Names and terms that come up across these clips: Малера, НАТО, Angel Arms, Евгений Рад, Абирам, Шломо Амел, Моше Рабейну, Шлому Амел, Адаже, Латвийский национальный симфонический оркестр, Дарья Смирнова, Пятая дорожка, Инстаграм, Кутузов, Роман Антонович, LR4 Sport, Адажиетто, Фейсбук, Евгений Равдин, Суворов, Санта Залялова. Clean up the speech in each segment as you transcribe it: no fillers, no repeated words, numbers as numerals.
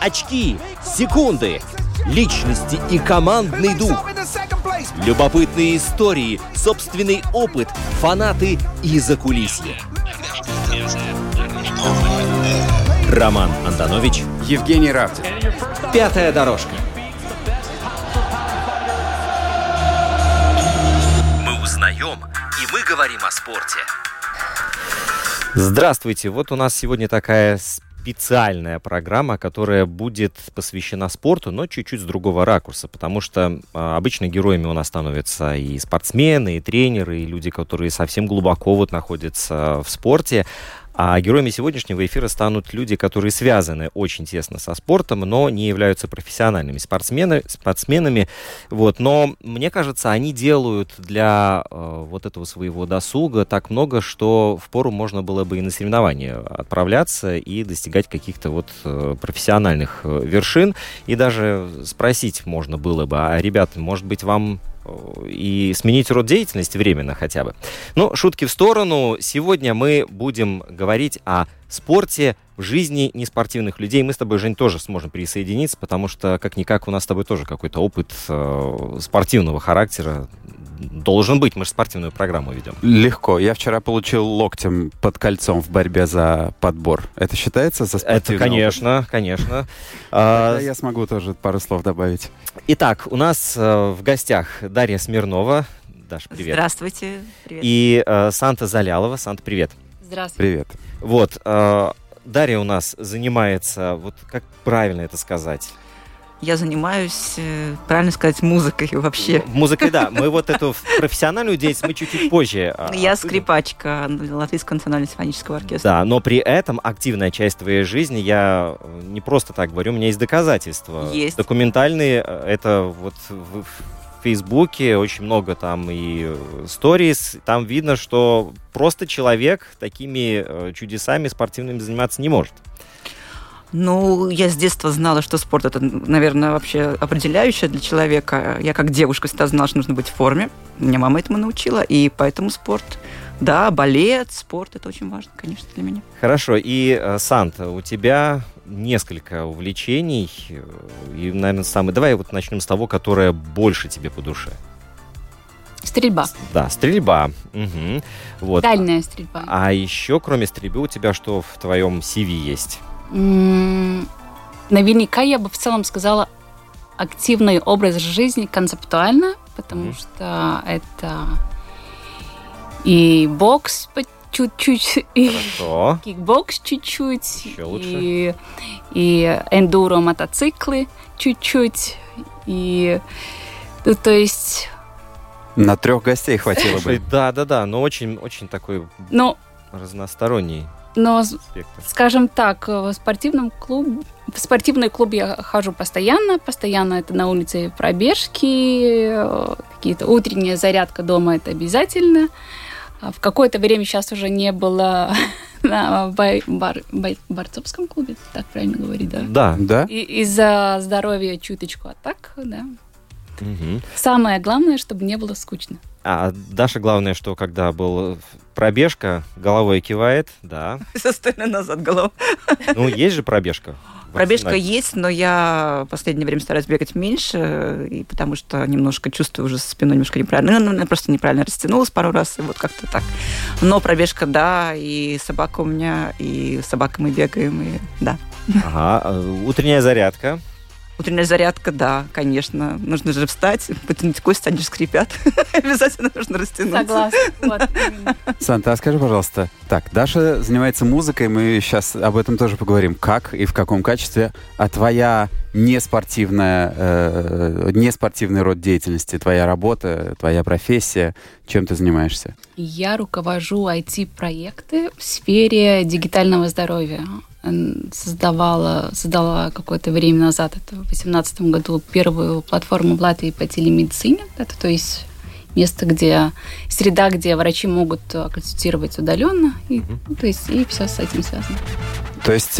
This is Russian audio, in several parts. очки, секунды, личности и командный дух. Любопытные истории, собственный опыт, фанаты и закулисье. Роман Антонович, Евгений Рад. Пятая дорожка. Мы узнаем, и мы говорим о спорте. Здравствуйте. Вот у нас сегодня такая специальная программа, которая будет посвящена спорту, но чуть-чуть с другого ракурса, потому что обычно героями у нас становятся и спортсмены, и тренеры, и люди, которые совсем глубоко вот находятся в спорте. А героями сегодняшнего эфира станут люди, которые связаны очень тесно со спортом, но не являются профессиональными спортсменами. Вот. Но, мне кажется, они делают для вот этого своего досуга так много, что впору можно было бы и на соревнования отправляться и достигать каких-то вот профессиональных вершин. И даже спросить можно было бы, а, ребят, может быть, вам и сменить род деятельности временно хотя бы. Но шутки в сторону. Сегодня мы будем говорить о спорте в жизни неспортивных людей. Мы с тобой, Жень, тоже сможем присоединиться, потому что, как-никак, у нас с тобой тоже какой-то опыт спортивного характера должен быть. Мы же спортивную программу ведем. Легко. Я вчера получил локтем под кольцом в борьбе за подбор. Это считается за спортивный опыт? Это, конечно. Я смогу тоже пару слов добавить. Итак, у нас в гостях Дарья Смирнова. Даша, привет. Здравствуйте. Привет. И Санта Залялова. Санта, привет. Здравствуйте. Привет. Вот. Дарья у нас занимается, вот как правильно это сказать? Я занимаюсь, правильно сказать, музыкой вообще. Музыкой, да. Мы вот эту профессиональную деятельность мы чуть-чуть позже. Я скрипачка Латвийского национального симфонического оркестра. Да, но при этом активная часть твоей жизни, я не просто так говорю, у меня есть доказательства. Есть. Документальные, это вот в Фейсбуке очень много там и сторис, там видно, что просто человек такими чудесами спортивными заниматься не может. Ну, я с детства знала, что спорт – это, наверное, вообще определяющее для человека. Я как девушка всегда знала, что нужно быть в форме. Меня мама этому научила, и поэтому спорт, да, балет, спорт – это очень важно, конечно, для меня. Хорошо. И, Санта, у тебя несколько увлечений. И, наверное, самый... Давай вот начнем с того, которое больше тебе по душе. Стрельба. Да, стрельба. Угу. Вот. Дальняя стрельба. А еще, кроме стрельбы, у тебя что в твоем CV есть? Наверняка я бы в целом сказала активный образ жизни концептуально, потому что это и бокс чуть-чуть, и кикбокс чуть-чуть, и эндуро-мотоциклы чуть-чуть, и, ну, то есть... На 3 гостей хватило бы. Да, но очень такой разносторонний. Но, скажем так, в спортивный клуб я хожу постоянно это на улице пробежки, какие-то утренняя зарядка дома, это обязательно. В какое-то время сейчас уже не было на борцовском клубе, так правильно говорить, да? Да. Из-за здоровья чуточку, а так, да. Угу. Самое главное, чтобы не было скучно. А Даша, главное, что когда была пробежка, головой кивает, да. Со стороны назад голову. Ну, есть же пробежка. Пробежка есть, но я в последнее время стараюсь бегать меньше, и потому что немножко чувствую уже спину немножко неправильно. Ну, просто неправильно растянулась пару раз, и вот как-то так. Но пробежка, да, и собака у меня, и собака мы бегаем, и да. Ага, утренняя зарядка. Утренняя зарядка, да, конечно. Нужно же встать, потянуть кости, они же скрипят. Обязательно нужно растянуться. Согласна. Вот. Санта, а скажи, пожалуйста, так, Даша занимается музыкой, мы сейчас об этом тоже поговорим. Как и в каком качестве? А твоя неспортивный род деятельности, твоя работа, твоя профессия, чем ты занимаешься? Я руковожу IT-проекты в сфере дигитального здоровья. Создала какое-то время назад, это в 2018 году, первую платформу в Латвии по телемедицине, это, то есть место, где среда, где врачи могут консультировать удаленно, и, то есть, и все с этим связано. То есть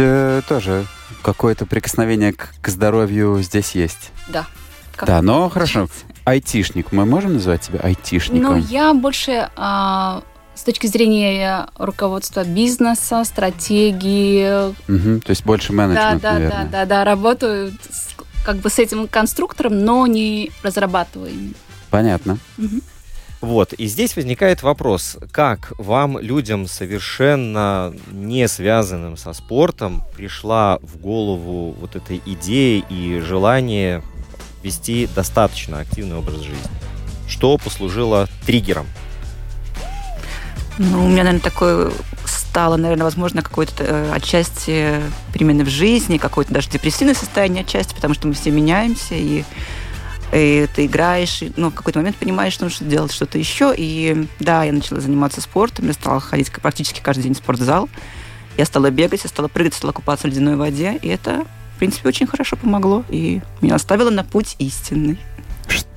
тоже какое-то прикосновение к здоровью здесь есть? Да. Да, но хорошо. Айтишник. Мы можем называть тебя айтишником? Ну, я больше с точки зрения руководства бизнеса, стратегии. Угу, то есть больше менеджмент, наверное. Да. Работаю как бы с этим конструктором, но не разрабатываю. Понятно. Угу. Вот, и здесь возникает вопрос, как вам, людям, совершенно не связанным со спортом, пришла в голову вот эта идея и желание вести достаточно активный образ жизни? Что послужило триггером? Ну, у меня, наверное, такое стало, наверное, возможно, какое-то отчасти перемены в жизни, какое-то даже депрессивное состояние отчасти, потому что мы все меняемся, и ты играешь, но в какой-то момент понимаешь, что нужно делать что-то еще. И да, я начала заниматься спортом, я стала ходить практически каждый день в спортзал. Я стала бегать, я стала прыгать, стала купаться в ледяной воде. И это, в принципе, очень хорошо помогло. И меня оставило на путь истинный.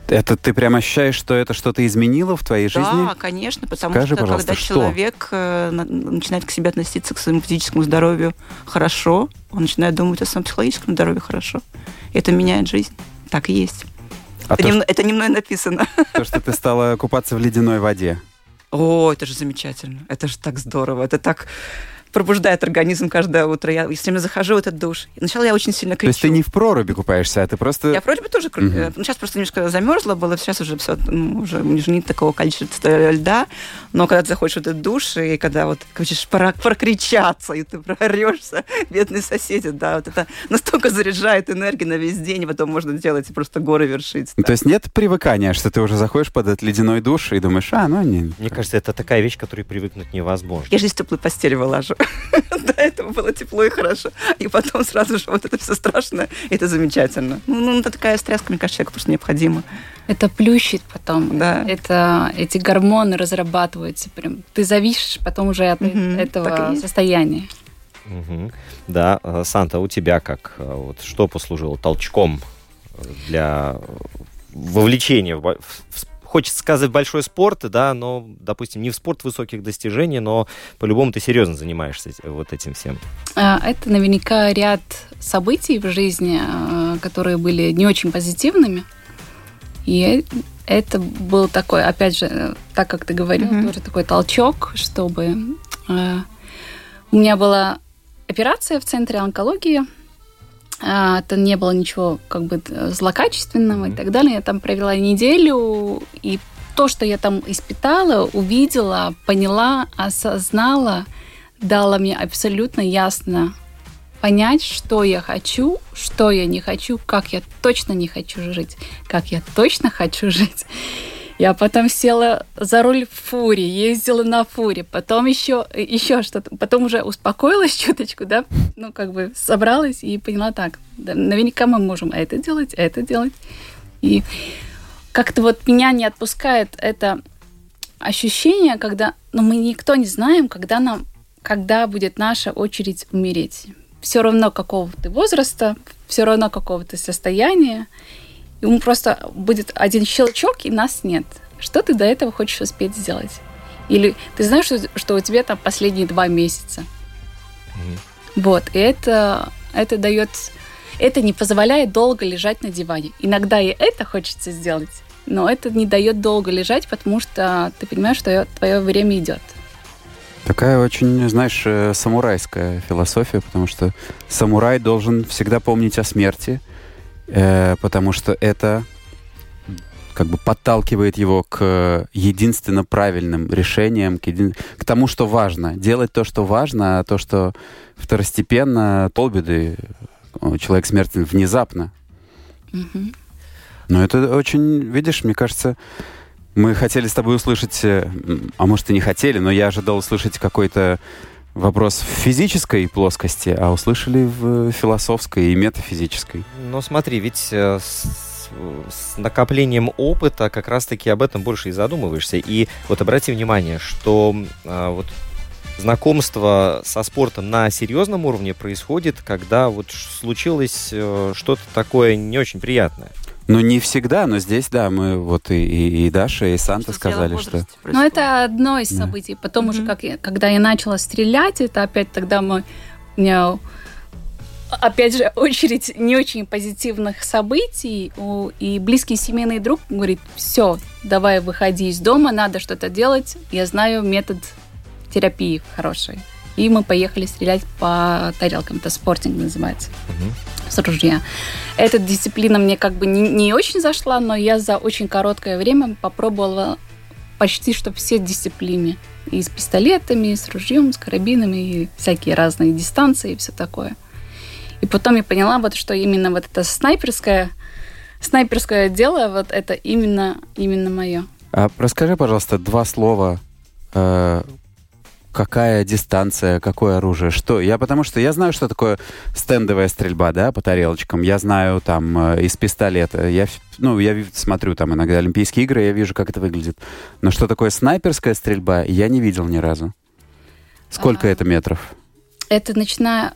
Это ты прям ощущаешь, что это что-то изменило в твоей жизни? Да, конечно, потому что когда человек начинает к себе относиться, к своему физическому здоровью хорошо, он начинает думать о своем психологическом здоровье хорошо. И это меняет жизнь. Так и есть. Это не мной написано. То, что ты стала купаться в ледяной воде. О, это же замечательно. Это же так здорово. Это так пробуждает организм каждое утро. Я все время захожу в этот душ. Сначала я очень сильно кричу. То есть ты не в проруби купаешься, а ты просто... Я в проруби тоже... Ну, сейчас просто немножко замерзла было. Сейчас уже все... уже нет такого количества льда. Но когда ты заходишь в этот душ, и когда вот хочешь прокричаться, и ты проорёшься, бедные соседи, да, вот это настолько заряжает энергии на весь день, и потом можно делать и просто горы вершить. Да. То есть нет привыкания, что ты уже заходишь под этот ледяной душ и думаешь, не... Мне кажется, это такая вещь, к которой привыкнуть невозможно. Я же из теплой постели выложу. До этого было тепло и хорошо. И потом сразу же вот это все страшно. Это замечательно. Ну, это такая стряска, мне кажется, человеку просто необходима. Это плющит потом. Да. Эти гормоны разрабатываются. Прям. Ты зависишь потом уже от этого состояния. Угу. Да. Санта, у тебя как? Вот, что послужило толчком для вовлечения в спорт? Хочется сказать большой спорт, да, но, допустим, не в спорт высоких достижений, но по-любому ты серьезно занимаешься вот этим всем. Это наверняка ряд событий в жизни, которые были не очень позитивными. И это был такой, опять же, так как ты говорил, тоже такой толчок, чтобы... У меня была операция в центре онкологии. Это не было ничего как бы злокачественного и так далее. Я там провела неделю, и то, что я там испытала, увидела, поняла, осознала, дало мне абсолютно ясно понять, что я хочу, что я не хочу, как я точно не хочу жить, как я точно хочу жить. Я потом села за руль в фуре, ездила на фуре, потом еще что-то, потом уже успокоилась чуточку, да, собралась и поняла так, да, наверняка мы можем это делать. И как-то вот меня не отпускает это ощущение, когда, мы никто не знаем, когда будет наша очередь умереть. Все равно какого ты возраста, все равно какого ты состояния. Ему просто будет один щелчок, и нас нет. Что ты до этого хочешь успеть сделать? Или ты знаешь, что у тебя там последние 2 месяца? Вот, и это дает... Это не позволяет долго лежать на диване. Иногда и это хочется сделать, но это не дает долго лежать, потому что ты понимаешь, что твое время идет. Такая очень, знаешь, самурайская философия, потому что самурай должен всегда помнить о смерти, потому что это как бы подталкивает его к единственно правильным решениям, к тому, что важно. Делать то, что важно, а то, что второстепенно, полбеды. Человек смертен внезапно. Но это очень, видишь, мне кажется, мы хотели с тобой услышать, а может и не хотели, но я ожидал услышать какой-то Вопрос в физической плоскости, а услышали в философской и метафизической. Ну смотри, ведь с накоплением опыта как раз-таки об этом больше и задумываешься. И вот обрати внимание, что вот знакомство со спортом на серьезном уровне происходит, когда вот случилось что-то такое не очень приятное. Ну, не всегда, но здесь, да, мы вот и Даша, и Санта сказали, что... Но это одно из событий. Потом уже, когда я начала стрелять, это опять тогда опять же, очередь не очень позитивных событий, и близкий семейный друг говорит, все, давай выходи из дома, надо что-то делать, я знаю метод терапии хороший. И мы поехали стрелять по тарелкам, это спортинг называется, с ружья. Эта дисциплина мне как бы не очень зашла, но я за очень короткое время попробовала почти что все дисциплины. И с пистолетами, и с ружьем, и с карабинами, и всякие разные дистанции, и все такое. И потом я поняла, вот, что именно вот это снайперское дело, вот это именно мое. А расскажи, пожалуйста, два слова, какая дистанция, какое оружие, что? Потому что я знаю, что такое стендовая стрельба, да, по тарелочкам. Я знаю там из пистолета. Я смотрю там иногда Олимпийские игры, я вижу, как это выглядит. Но что такое снайперская стрельба, я не видел ни разу. Сколько это метров? Это начиная...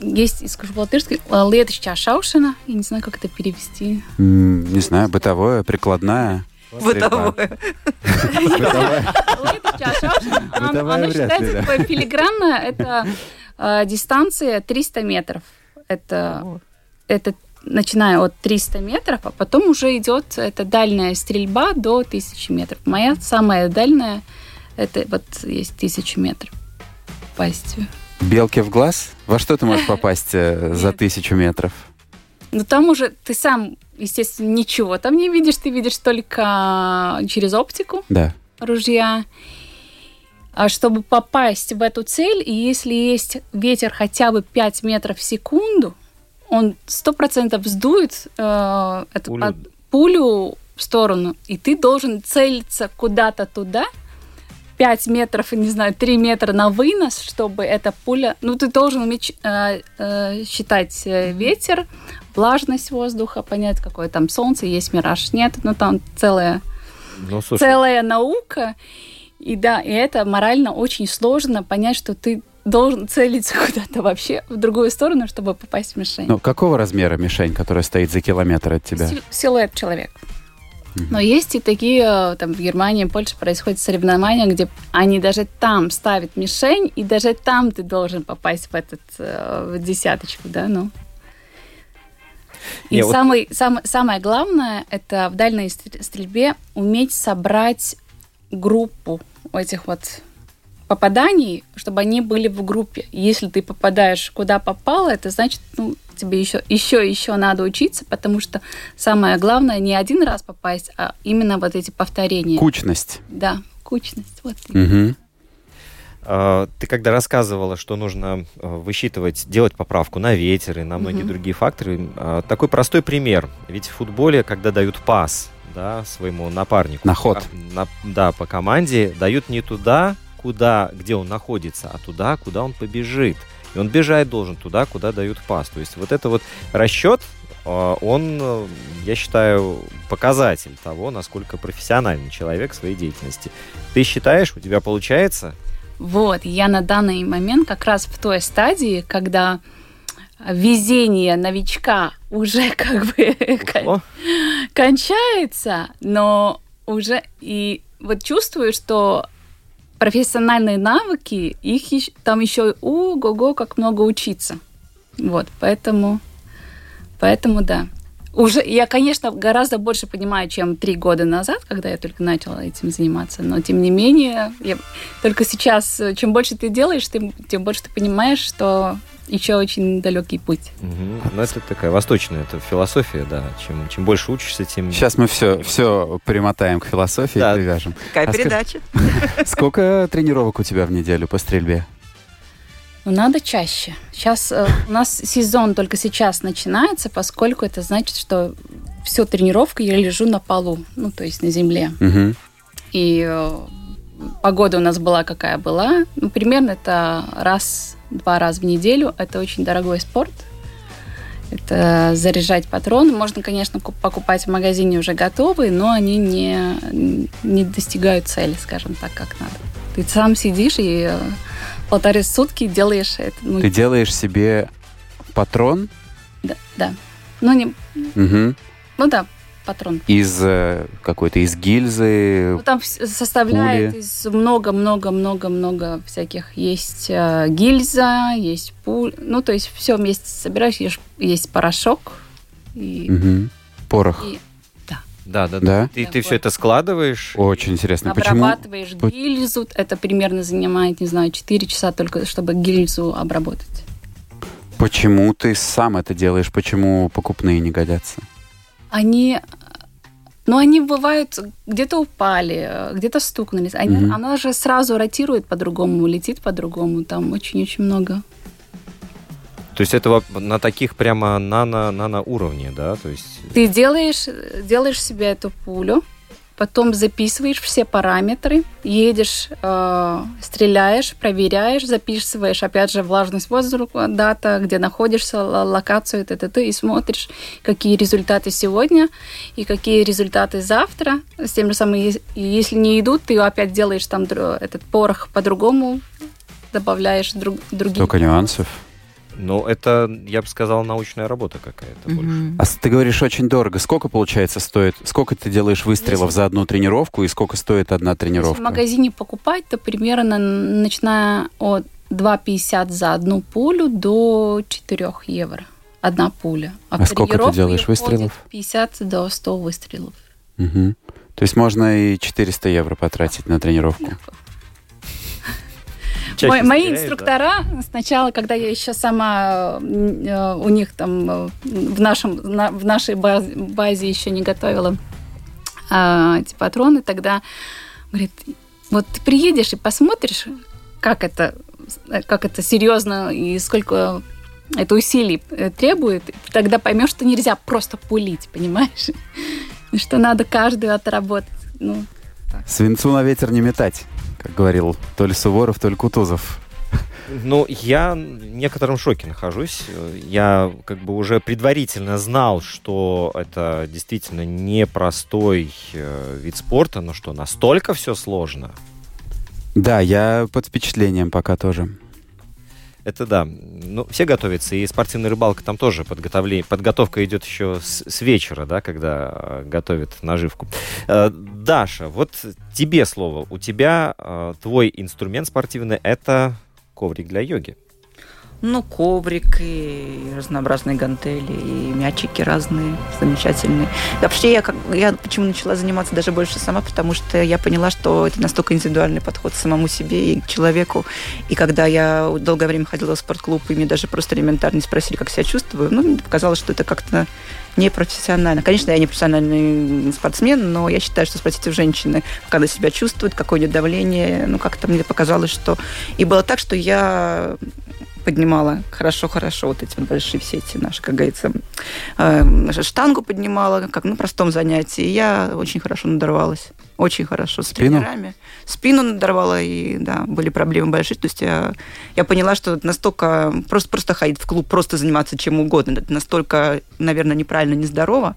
Есть из кашбалтырской леточка шаушена. Я не знаю, как это перевести. Не знаю, бытовое, прикладная... Бытовое. Оно считается такое филигранное. Это дистанция 300 метров. Это начиная от 300 метров, а потом уже идет эта дальняя стрельба до 1000 метров. Моя самая дальняя, это вот есть 1000 метров. Попасть. Белки в глаз? Во что ты можешь попасть за 1000 метров? Ну, там уже ты сам, естественно, ничего там не видишь. Ты видишь только через оптику ружья. А чтобы попасть в эту цель, и если есть ветер хотя бы 5 метров в секунду, он 100% сдует эту пулю в сторону. И ты должен целиться куда-то туда, 5 метров, не знаю, 3 метра на вынос, чтобы эта пуля... Ну, ты должен уметь считать ветер, влажность воздуха, понять, какое там солнце, есть мираж, нет. Ну, там целая наука. И да, и это морально очень сложно понять, что ты должен целиться куда-то вообще в другую сторону, чтобы попасть в мишень. Ну, какого размера мишень, которая стоит за километр от тебя? Силуэт человека. Но есть и такие, там в Германии, Польше происходят соревнования, где они даже там ставят мишень, и даже там ты должен попасть в десяточку, да, ну. И самое главное, это в дальней стрельбе уметь собрать группу этих вот попаданий, чтобы они были в группе. Если ты попадаешь куда попало, это значит, тебе еще надо учиться, потому что самое главное не один раз попасть, а именно вот эти повторения. Кучность. Да, кучность. Вот. Ты когда рассказывала, что нужно высчитывать, делать поправку на ветер и на многие другие факторы, такой простой пример. Ведь в футболе, когда дают пас, да, своему напарнику, на ход, по команде, дают не туда, где он находится, а туда, куда он побежит. И он бежать должен туда, куда дают пас. То есть вот это вот расчет, он, я считаю, показатель того, насколько профессиональный человек в своей деятельности. Ты считаешь, у тебя получается? Вот, я на данный момент как раз в той стадии, когда везение новичка уже как бы кончается, но уже и вот чувствую, что профессиональные навыки, их там еще ого-го, как много учиться. Вот, поэтому да. Уже я, конечно, гораздо больше понимаю, чем 3 года назад, когда я только начала этим заниматься, но тем не менее, только сейчас, чем больше ты делаешь, тем больше ты понимаешь, что еще очень далекий путь. Ну, это такая восточная философия, да. Чем больше учишься, тем... Сейчас мы все примотаем к философии и привяжем. Какая передача? Сколько тренировок у тебя в неделю по стрельбе? Ну, надо чаще. Сейчас у нас сезон только сейчас начинается, поскольку это значит, что всю тренировку я лежу на полу, ну, то есть на земле. И Погода у нас была какая была. Ну, примерно это раз-два раза в неделю. Это очень дорогой спорт. Это заряжать патроны. Можно, конечно, покупать в магазине уже готовые, но они не достигают цели, скажем так, как надо. Ты сам сидишь и полторы сутки делаешь это. Ну, ты делаешь себе патрон? Да. Патрон. Из какой-то, из гильзы? Ну, там составляет из много-много-много-много всяких. Есть гильза, есть пуля. Ну, то есть все вместе собираешь. Есть порошок. И... Угу. Порох. И... Да. Ты все это складываешь? Очень интересно. Обрабатываешь гильзу. Это примерно занимает, 4 часа только, чтобы гильзу обработать. Почему ты сам это делаешь? Почему покупные не годятся? Они бывают, где-то упали, где-то стукнулись. Она же сразу ротирует по-другому, летит по-другому. Там очень-очень много. То есть это на таких прямо нано-уровне, да? То есть... Ты делаешь себе эту пулю, потом записываешь все параметры, едешь, стреляешь, проверяешь, записываешь, опять же, влажность воздуха, дата, где находишься, локацию, и смотришь, какие результаты сегодня и какие результаты завтра. С тем же самым, если не идут, ты опять делаешь там этот порох по-другому, добавляешь другие. Столько нюансов. Ну, это, я бы сказал, научная работа какая-то больше. А ты говоришь, очень дорого. Сколько, получается, стоит? Сколько ты делаешь выстрелов за одну тренировку и сколько стоит одна тренировка? Если в магазине покупать, то примерно начиная от 2,50 за одну пулю до 4 евро. Одна пуля. А сколько ты делаешь выстрелов? От 50 до 100 выстрелов. Угу. То есть можно и 400 евро потратить на тренировку? Мои инструктора сначала, когда я еще сама у них там в нашей базе еще не готовила эти патроны, тогда говорит, вот ты приедешь и посмотришь, как это серьезно и сколько это усилий требует, тогда поймешь, что нельзя просто пулить, понимаешь? Что надо каждую отработать. Ну, свинцу на ветер не метать. Как говорил то ли Суворов, то ли Кутузов. Ну, я в некотором шоке нахожусь. Я уже предварительно знал, что это действительно непростой вид спорта, но что настолько все сложно. Да, я под впечатлением пока тоже. Это да. Ну, все готовятся, и спортивная рыбалка там тоже подготовка идет еще с вечера, да, когда готовят наживку. Даша, вот тебе слово. У тебя твой инструмент спортивный – это коврик для йоги. Ну, коврик, и разнообразные гантели, и мячики разные, замечательные. Вообще, я почему начала заниматься даже больше сама, потому что я поняла, что это настолько индивидуальный подход к самому себе и к человеку. И когда я долгое время ходила в спортклуб, и мне даже просто элементарно спросили, как себя чувствую, мне показалось, что это как-то непрофессионально. Конечно, я не профессиональный спортсмен, но я считаю, что спросите у женщины, как она себя чувствует, какое у нее давление. Как-то мне показалось, что... И было так, что я... поднимала хорошо вот эти большие все эти наши, как говорится, штангу поднимала, как на простом занятии. И я очень хорошо надорвалась. Очень хорошо. С тренерами. Спину надорвала, и да, были проблемы большие. То есть я поняла, что настолько... Просто ходить в клуб, просто заниматься чем угодно. Это настолько, наверное, неправильно, нездорово,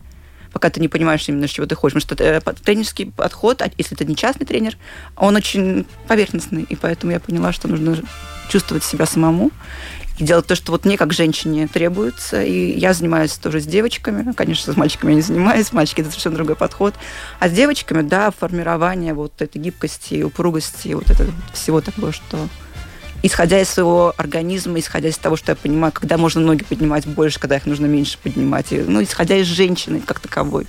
пока ты не понимаешь именно, с чего ты хочешь. Потому что тренерский подход, если это не частный тренер, он очень поверхностный. И поэтому я поняла, что нужно чувствовать себя самому и делать то, что вот мне как женщине требуется. И я занимаюсь тоже с девочками. Конечно, с мальчиками я не занимаюсь. Мальчики – это совершенно другой подход. А с девочками, да, формирование вот этой гибкости, упругости, вот этого всего такого, что... Исходя из своего организма, исходя из того, что я понимаю, когда можно ноги поднимать больше, когда их нужно меньше поднимать. Исходя из женщины как таковой.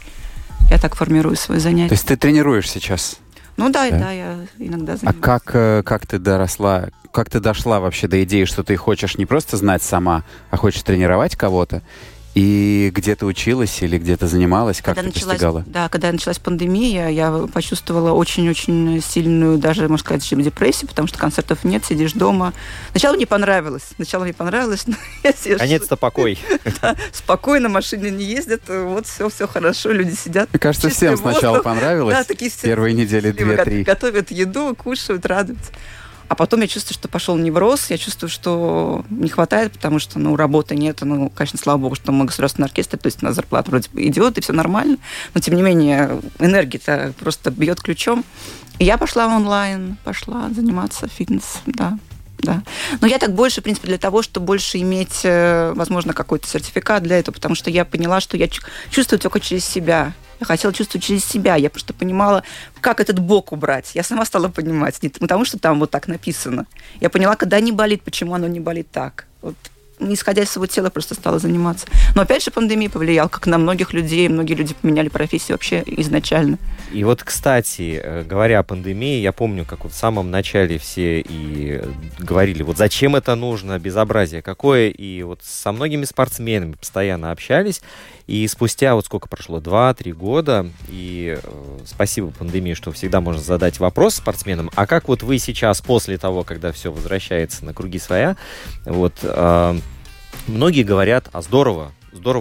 Я так формирую свои занятия. То есть ты тренируешь сейчас? Ну да, я иногда занимаюсь. А как ты доросла, как ты дошла вообще до идеи, что ты хочешь не просто знать сама, а хочешь тренировать кого-то? И где ты училась или где-то занималась? Как ты постигала? Да, когда началась пандемия, я почувствовала очень-очень сильную, даже, можно сказать, депрессию, потому что концертов нет, сидишь дома. Сначала мне понравилось, но я сижу. Конец-то покой. Спокойно, машины не ездят, вот все хорошо, люди сидят. Мне кажется, всем сначала понравилось. Первые недели 2-3. Готовят еду, кушают, радуются. А потом я чувствую, что пошел невроз, я чувствую, что не хватает, потому что, работы нет, конечно, слава богу, что мы государственный оркестр, то есть у нас зарплата вроде бы идет, и все нормально, но, тем не менее, энергия-то просто бьет ключом. И я пошла онлайн, пошла заниматься фитнесом, да. Но я так больше, в принципе, для того, чтобы больше иметь, возможно, какой-то сертификат для этого, потому что я поняла, что я чувствую только через себя. Я хотела чувствовать через себя. Я просто понимала, как этот бок убрать. Я сама стала понимать. Не потому, что там вот так написано. Я поняла, когда не болит, почему оно не болит так. Вот, не исходя из своего тела, просто стала заниматься. Но опять же пандемия повлияла, как на многих людей. Многие люди поменяли профессию вообще изначально. И вот, кстати, говоря о пандемии, я помню, как вот в самом начале все и говорили, вот зачем это нужно, безобразие какое. И вот со многими спортсменами постоянно общались. И спустя вот сколько прошло, 2-3 года, и спасибо пандемии, что всегда можно задать вопрос спортсменам, а как вот вы сейчас, после того, когда все возвращается на круги своя, вот многие говорят, а здорово,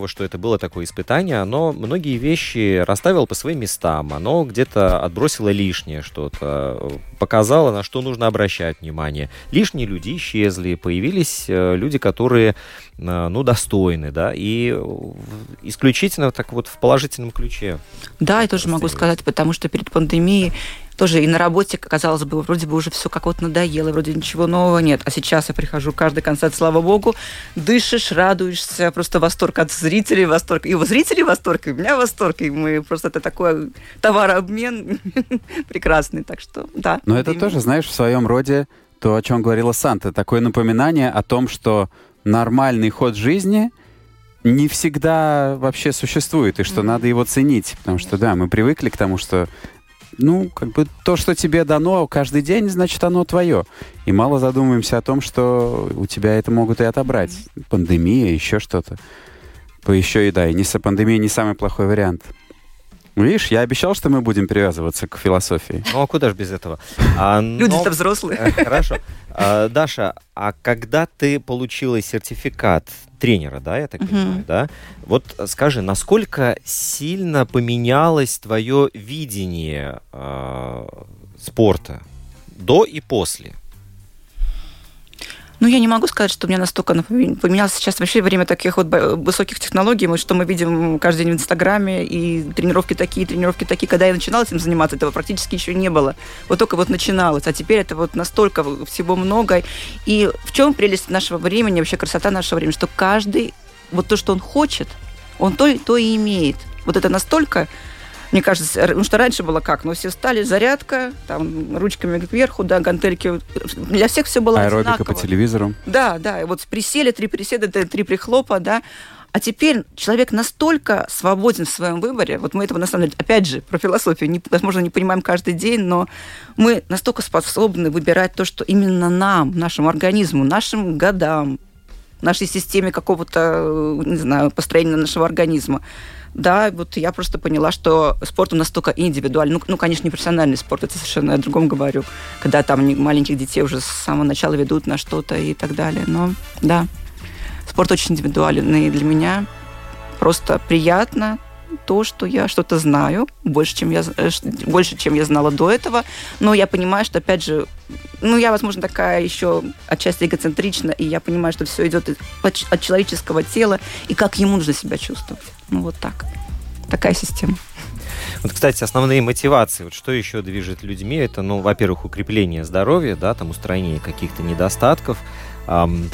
что это было такое испытание, оно многие вещи расставило по своим местам, оно где-то отбросило лишнее что-то, показало, на что нужно обращать внимание. Лишние люди исчезли, появились люди, которые, достойны, да, и исключительно так вот в положительном ключе. Да, я тоже могу сказать, потому что перед пандемией тоже и на работе, казалось бы, вроде бы уже все как вот надоело, вроде ничего нового нет. А сейчас я прихожу каждый концерт, слава богу, дышишь, радуешься, просто восторг от зрителей, восторг. И у зрителей восторг, и у меня восторг, и мы просто это такой товарообмен прекрасный, так что да. Но это тоже, знаешь, в своем роде то, о чем говорила Санта, такое напоминание о том, что нормальный ход жизни не всегда вообще существует, и что надо его ценить, потому что, да, мы привыкли к тому, что то, что тебе дано каждый день, значит, оно твое. И мало задумываемся о том, что у тебя это могут и отобрать. Пандемия, еще что-то. Еще и да, и пандемия не самый плохой вариант. Видишь, я обещал, что мы будем привязываться к философии. Ну, а куда же без этого? Люди-то взрослые. Хорошо. Даша, а когда ты получила сертификат тренера, да, я так понимаю, да? Вот скажи, насколько сильно поменялось твое видение спорта до и после? Я не могу сказать, что у меня настолько поменялось сейчас вообще время таких вот высоких технологий, вот, что мы видим каждый день в Инстаграме, и тренировки такие. Когда я начинала этим заниматься, этого практически еще не было. Вот только вот начиналось. А теперь это вот настолько всего много. И в чем прелесть нашего времени, вообще красота нашего времени, что каждый, вот то, что он хочет, он то и имеет. Вот это настолько... Мне кажется, что раньше было как? Все встали, зарядка, там, ручками кверху, да, гантельки. Для всех все было аэробика одинаково. Аэробика по телевизору. Да, и вот присели, 3 приседа, 3 прихлопа, да. А теперь человек настолько свободен в своем выборе. Вот мы этого, на самом деле, опять же, про философию, возможно, не понимаем каждый день, но мы настолько способны выбирать то, что именно нам, нашему организму, нашим годам, нашей системе какого-то, не знаю, построения нашего организма. Да, вот я просто поняла, что спорт у нас только индивидуальный. Конечно, не профессиональный спорт, это совершенно я о другом говорю, когда там маленьких детей уже с самого начала ведут на что-то и так далее. Но да, спорт очень индивидуален, и для меня просто приятно то, что я что-то знаю, больше, чем я знала до этого. Но я понимаю, что, опять же, я, возможно, такая еще отчасти эгоцентрична, и я понимаю, что все идет от человеческого тела, и как ему нужно себя чувствовать. Вот так. Такая система. Вот, кстати, основные мотивации, вот что еще движет людьми, это, во-первых, укрепление здоровья, да, там, устранение каких-то недостатков,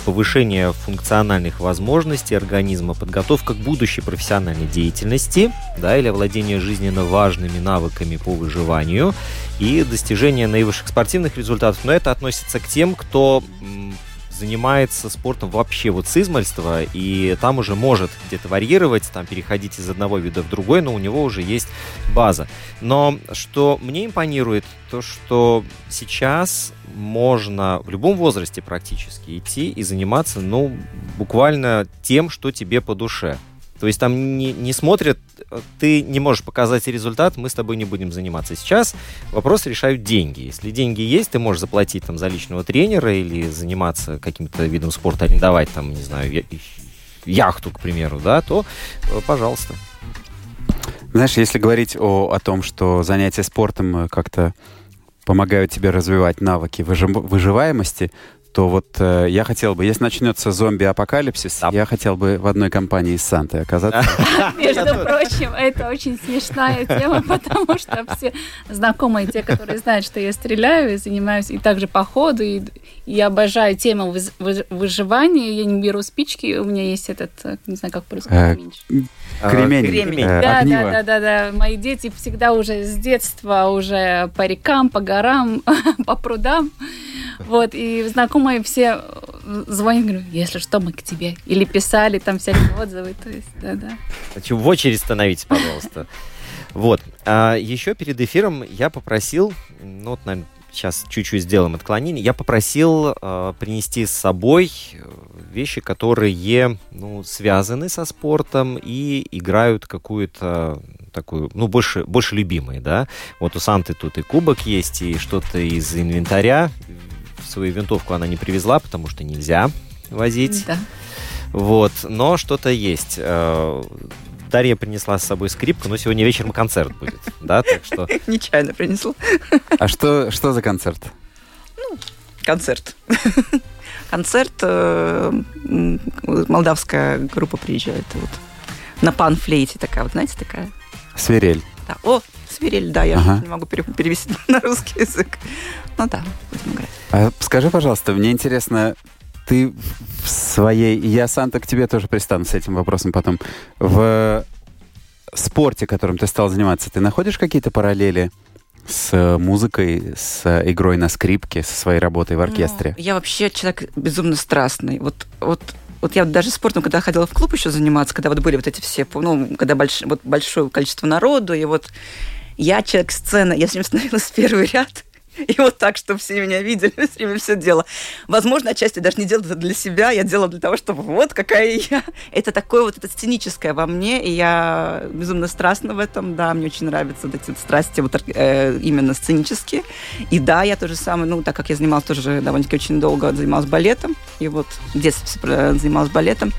повышение функциональных возможностей организма, подготовка к будущей профессиональной деятельности, да, или овладение жизненно важными навыками по выживанию и достижение наивысших спортивных результатов. Но это относится к тем, кто занимается спортом вообще вот с измальства, и там уже может где-то варьировать, там переходить из одного вида в другой, но у него уже есть база. Но что мне импонирует, то что сейчас можно в любом возрасте практически идти и заниматься, буквально тем, что тебе по душе. То есть там не смотрят, ты не можешь показать результат, мы с тобой не будем заниматься. Сейчас вопрос решают деньги. Если деньги есть, ты можешь заплатить там за личного тренера или заниматься каким-то видом спорта, арендовать там, не знаю, яхту, к примеру, да, то, пожалуйста. Знаешь, если говорить о том, что занятия спортом как-то помогают тебе развивать навыки выживаемости, то вот я хотел бы, если начнется зомби-апокалипсис, я хотел бы в одной компании с Сантой оказаться. Между прочим, это очень смешная тема, потому что все знакомые, те, которые знают, что я стреляю, и занимаюсь и также по ходу, и я обожаю тему выживания, я не беру спички, у меня есть этот, не знаю, как по-русски, кремень. Да. Мои дети всегда уже с детства уже по рекам, по горам, по прудам. Вот, и знакомые все звонят, говорю, если что, мы к тебе. Или писали там всякие отзывы, то есть, да-да. В очередь становитесь, пожалуйста. Вот. А еще перед эфиром я попросил, ну, вот, наверное, сейчас чуть-чуть сделаем отклонение, я попросил принести с собой вещи, которые, ну, связаны со спортом и играют какую-то такую, ну, больше любимые, да. Вот у Санты тут и кубок есть, и что-то из инвентаря. Свою винтовку она не привезла, потому что нельзя возить. Да. Вот, но что-то есть. Дарья принесла с собой скрипку, но сегодня вечером концерт будет, да, так что... Нечаянно принесла. А что за концерт? Ну, концерт. Концерт, молдавская группа приезжает, вот, на панфлейте такая, вот, знаете, такая... Свирель. Да. О, свирель, да, я не могу перевести на русский язык. Ну да, будем играть. А скажи, пожалуйста, мне интересно, ты в своей... Я, Санта, к тебе тоже пристану с этим вопросом потом. В спорте, которым ты стал заниматься, ты находишь какие-то параллели с музыкой, с игрой на скрипке, со своей работой в оркестре? Ну, я вообще человек безумно страстный. Вот я даже спортом, когда ходила в клуб еще заниматься, когда вот были вот эти все, ну, когда большое количество народу, и вот я человек сцена, я с ним становилась в первый ряд, и вот так, чтобы все меня видели, все время все делала. Возможно, отчасти я даже не делала это для себя, я делала для того, чтобы вот какая я. Это такое вот, это сценическое во мне, и я безумно страстна в этом, да, мне очень нравятся вот эти вот страсти вот, именно сценические. И да, я тоже самое, ну, так как я занималась тоже довольно-таки очень долго, занималась балетом, и вот в детстве занималась балетом.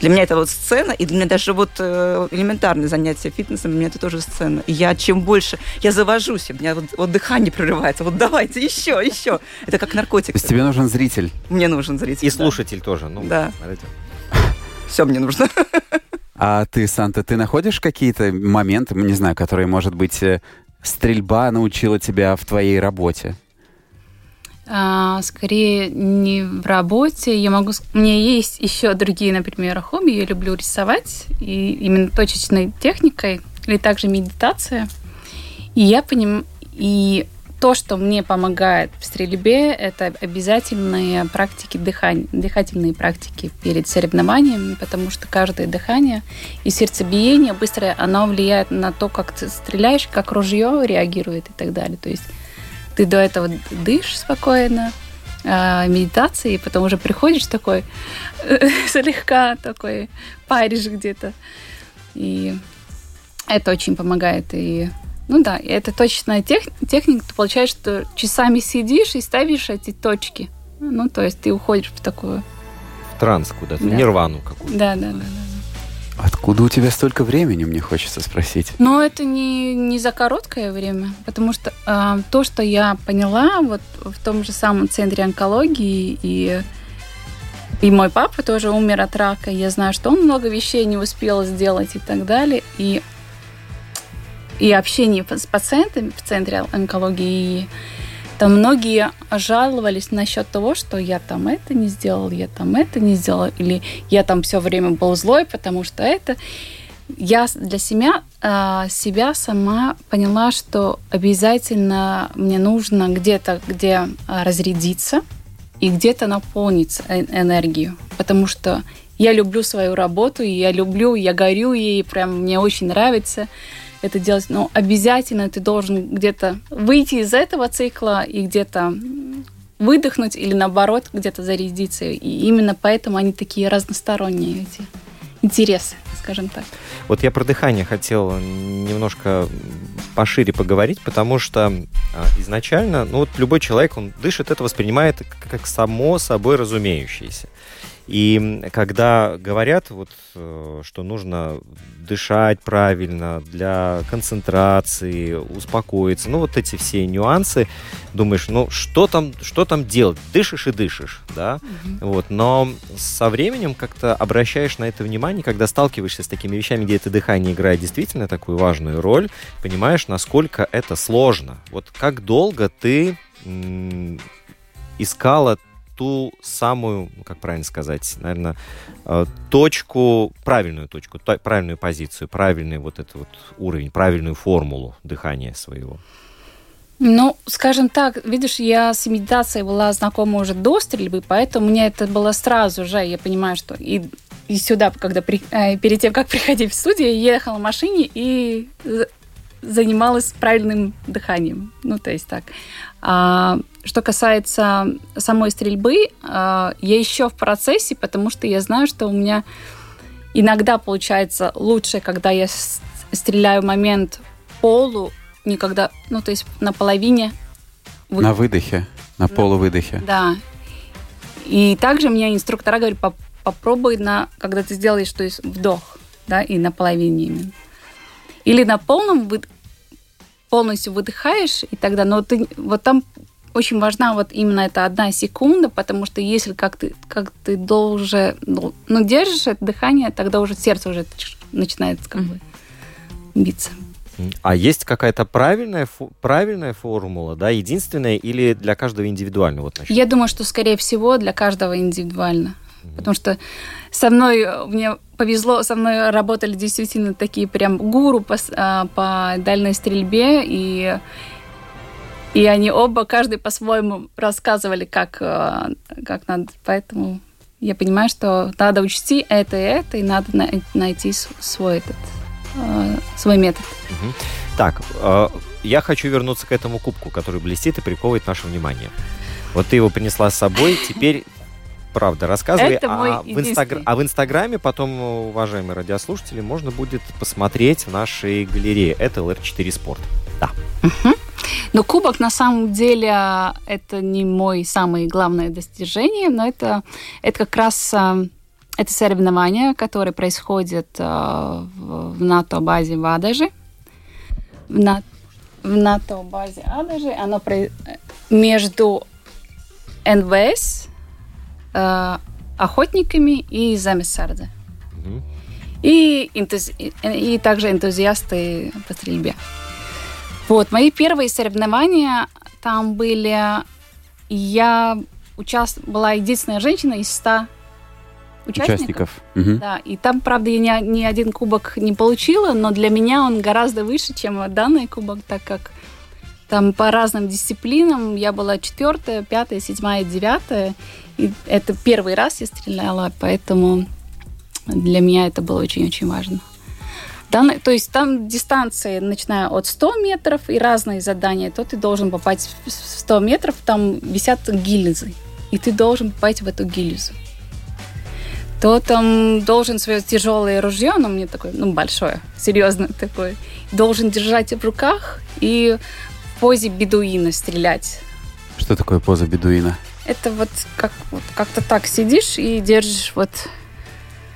Для меня это вот сцена, и для меня даже вот элементарные занятия фитнесом, для меня это тоже сцена. И я чем больше, я завожусь, у меня вот дыхание прерывается, вот давайте еще. Это как наркотик. То есть тебе нужен зритель? Мне нужен зритель, и слушатель тоже, ну, да. Смотрите. Все мне нужно. А ты, Санта, ты находишь какие-то моменты, не знаю, которые, может быть, стрельба научила тебя в твоей работе? Скорее не в работе. У меня есть еще другие, например, хобби. Я люблю рисовать, и именно точечной техникой, или также медитация. И то, что мне помогает в стрельбе, это обязательные практики дыхательные практики перед соревнованиями, потому что каждое дыхание и сердцебиение быстрое, оно влияет на то, как ты стреляешь, как ружье реагирует и так далее. То есть ты до этого дышишь спокойно, медитации, и потом уже приходишь такой, слегка такой, паришь где-то. И это очень помогает. И, ну да, это точечная техника. Ты получаешь, что часами сидишь и ставишь эти точки. Ну, то есть ты уходишь в такую... В транс куда-то, да. Нирвану какую-то. Да. Откуда у тебя столько времени, мне хочется спросить? Но это не за короткое время, потому что то, что я поняла, вот в том же самом центре онкологии, и мой папа тоже умер от рака, я знаю, что он много вещей не успел сделать и так далее, и общение с пациентами в центре онкологии, там многие жаловались насчет того, что я там это не сделал, или я там все время был злой, потому что это... Я для себя сама поняла, что обязательно мне нужно где-то, где разрядиться и где-то наполнить энергию, потому что я люблю свою работу, я горю ей, прям мне очень нравится это делать, но обязательно ты должен где-то выйти из этого цикла и где-то выдохнуть или, наоборот, где-то зарядиться. И именно поэтому они такие разносторонние, эти интересы. скажем так. Вот я про дыхание хотел немножко пошире поговорить, потому что изначально, ну вот любой человек, он дышит, это воспринимает как само собой разумеющееся. И когда говорят, вот, что нужно дышать правильно для концентрации, успокоиться, ну вот эти все нюансы, думаешь, ну что там делать? Дышишь и дышишь, да? Mm-hmm. Вот, но со временем как-то обращаешь на это внимание, когда сталкиваешься с такими вещами, где это дыхание играет действительно такую важную роль, понимаешь, насколько это сложно. Вот как долго ты искала ту самую, как правильно сказать, наверное, точку, правильную позицию, правильный вот этот вот уровень, правильную формулу дыхания своего? Ну, скажем так, видишь, я с имитацией была знакома уже до стрельбы, поэтому у меня это было сразу же, я понимаю, что и сюда, когда перед тем, как приходить в студию, я ехала в машине и занималась правильным дыханием. Ну, то есть так. Что касается самой стрельбы, я еще в процессе, потому что я знаю, что у меня иногда получается лучше, когда я стреляю момент никогда, ну, то есть на половине. На выдохе, на полувыдохе. Да. И также мне инструктора говорят, попробуй, когда ты сделаешь, то есть вдох, да, и на половине именно. Или на полном полностью выдыхаешь, и тогда, но ты вот там очень важна вот именно эта 1 секунда, потому что если как ты долго, ну, держишь это дыхание, тогда уже сердце уже начинает как бы биться. А есть какая-то правильная формула, да, единственная, или для каждого индивидуально? Вот, я думаю, что, скорее всего, для каждого индивидуально. Потому что мне повезло, со мной работали действительно такие прям гуру по дальней стрельбе, и они оба, каждый по-своему рассказывали, как надо. Поэтому я понимаю, что надо учти это, и надо найти свой метод. Так, я хочу вернуться к этому кубку, который блестит и приковывает наше внимание. Вот ты его принесла с собой, теперь... Правда, рассказывай. В Инстаграме потом, уважаемые радиослушатели, можно будет посмотреть в нашей галерее. Это LR4 Sport. Да. Угу. Но кубок, на самом деле, это не мой самое главное достижение, но это как раз это соревнование, которое происходит в НАТО-базе в Адаже. В НАТО-базе Адаже. Оно между НВС, охотниками и замесарды. Mm-hmm. И также энтузиасты по стрельбе. Вот, мои первые соревнования там были... Я была единственная женщина из 100 участников. Mm-hmm. Да, и там, правда, я ни один кубок не получила, но для меня он гораздо выше, чем данный кубок, так как там по разным дисциплинам я была 4-я, 5-я, 7-я, 9-я. И это первый раз я стреляла, поэтому для меня это было очень-очень важно. То есть там дистанции, начиная от 100 метров, и разные задания. То ты должен попасть в 100 метров, там висят гильзы, и ты должен попасть в эту гильзу. То там должен свое тяжелое ружье, оно мне такое, ну, большое, серьезное такое, должен держать в руках и в позе бедуина стрелять. Что такое поза бедуина? Это вот как-то так сидишь и держишь вот...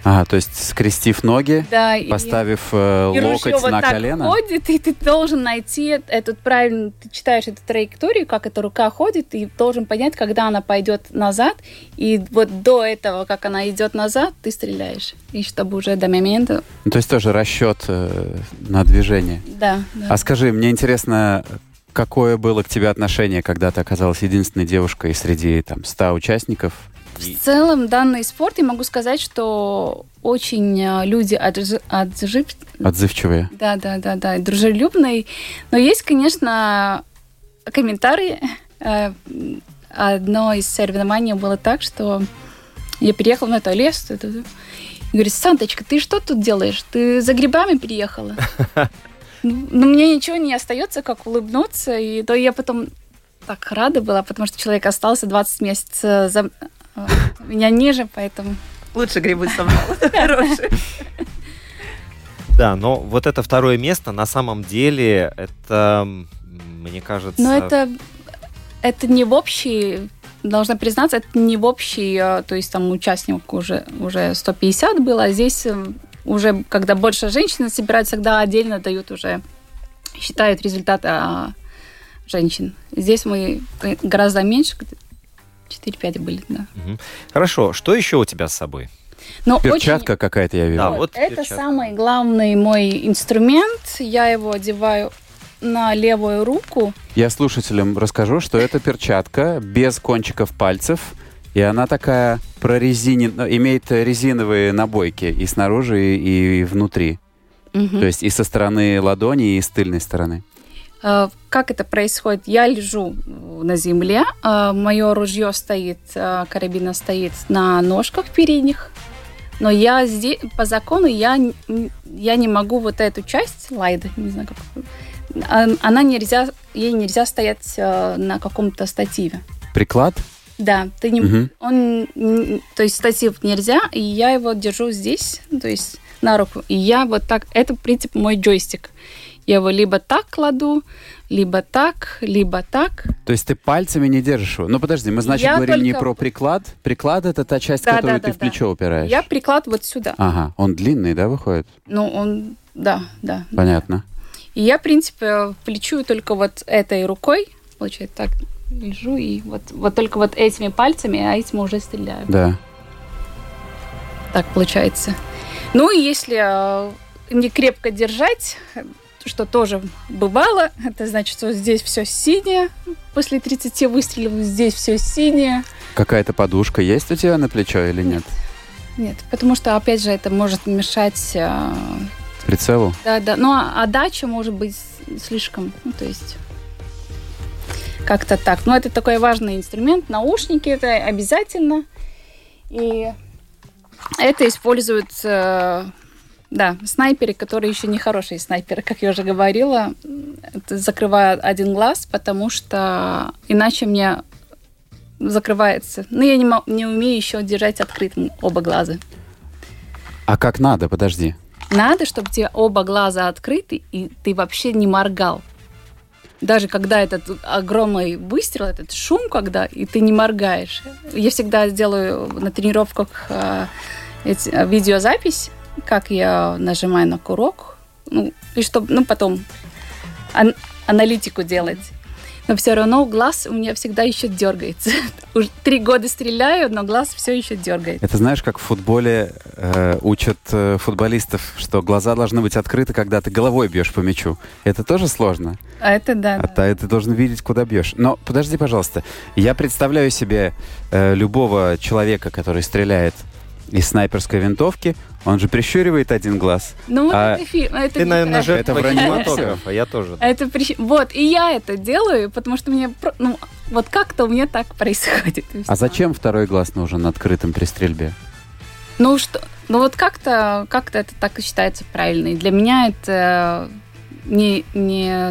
то есть скрестив ноги, да, поставив локоть на колено? И ружье ходит, и ты должен найти правильно, ты читаешь эту траекторию, как эта рука ходит, и должен понять, когда она пойдет назад, и вот до этого, как она идет назад, ты стреляешь, и чтобы уже до момента... Ну, то есть тоже расчет на движение? Да. А скажи, мне интересно... Какое было к тебе отношение, когда ты оказалась единственной девушкой среди 100 участников? В целом, данный спорт, я могу сказать, что очень люди отзывчивые. Да, дружелюбные. Но есть, конечно, комментарии. Одно из соревнований было так, что я переехала на этот лес, и говорит, Санточка, ты что тут делаешь? Ты за грибами приехала? Но мне ничего не остается, как улыбнуться. И то я потом так рада была, потому что человек остался 20 месяцев меня ниже, поэтому... Лучше грибы собрал. Хорошие. Да, но вот это второе место, на самом деле, это, мне кажется... Но это не в общий... Должна признаться, это не в общий, то есть там участник уже 150 было, а здесь уже, когда больше женщин собирают, всегда отдельно дают уже, считают результаты женщин. Здесь мы гораздо меньше, 4-5 были, да. Угу. Хорошо, что еще у тебя с собой? Но перчатка очень... какая-то, я вижу. Да, вот это перчатка. Самый главный мой инструмент, я его одеваю... на левую руку. Я слушателям расскажу, что это перчатка без кончиков пальцев, и она такая прорезиненная, имеет резиновые набойки и снаружи, и внутри. Угу. То есть и со стороны ладони, и с тыльной стороны. Как это происходит? Я лежу на земле, мое ружье стоит, карабина стоит на ножках передних, но я здесь, по закону я не могу вот эту часть лайда, не знаю, как она нельзя, ей нельзя стоять на каком-то стативе. Приклад? Да, ты не, угу. он, то есть статив нельзя, и я его держу здесь, то есть на руку. И я вот так, это в принципе мой джойстик. Я его либо так кладу, либо так, либо так. То есть ты пальцами не держишь его? Ну подожди, мы значит я говорим только... не про приклад. Приклад это та часть, да, которую да, ты в плечо упираешь. Я приклад вот сюда. Ага, он длинный, да, выходит? Ну он, да. Понятно. И я, в принципе, плечую только вот этой рукой, получается, так лежу, и вот только вот этими пальцами, а этим уже стреляю. Да. Так получается. Ну, и если не крепко держать, что тоже бывало, это значит, что здесь все синее, после 30 выстрелов здесь все синее. Какая-то подушка есть у тебя на плечо или нет? Нет, потому что, опять же, это может мешать... прицелу? Да. Ну, отдача может быть слишком, ну, то есть как-то так. Но это такой важный инструмент. Наушники это обязательно. И это используют, снайперы, которые еще не хорошие снайперы, как я уже говорила. Это закрываю один глаз, потому что иначе мне закрывается. Но я не умею еще держать открытым оба глаза. А как надо? Подожди. Надо, чтобы тебе оба глаза открыты, и ты вообще не моргал. Даже когда этот огромный выстрел, этот шум, когда, и ты не моргаешь. Я всегда делаю на тренировках видеозапись, как я нажимаю на курок, и чтобы потом аналитику делать. Но все равно глаз у меня всегда еще дергается. Уже 3 года стреляю, но глаз все еще дергается. Это знаешь, как в футболе учат футболистов, что глаза должны быть открыты, когда ты головой бьешь по мячу. Это тоже сложно? А это да. Ты должен видеть, куда бьешь. Но подожди, пожалуйста. Я представляю себе любого человека, который стреляет из снайперской винтовки, он же прищуривает один глаз. Ну, это наверное, жертва кинематографа, я тоже. Вот, и я это делаю, потому что мне... вот как-то у меня так происходит. А зачем второй глаз нужен открытым при стрельбе? Как-то это так и считается правильно. И для меня это не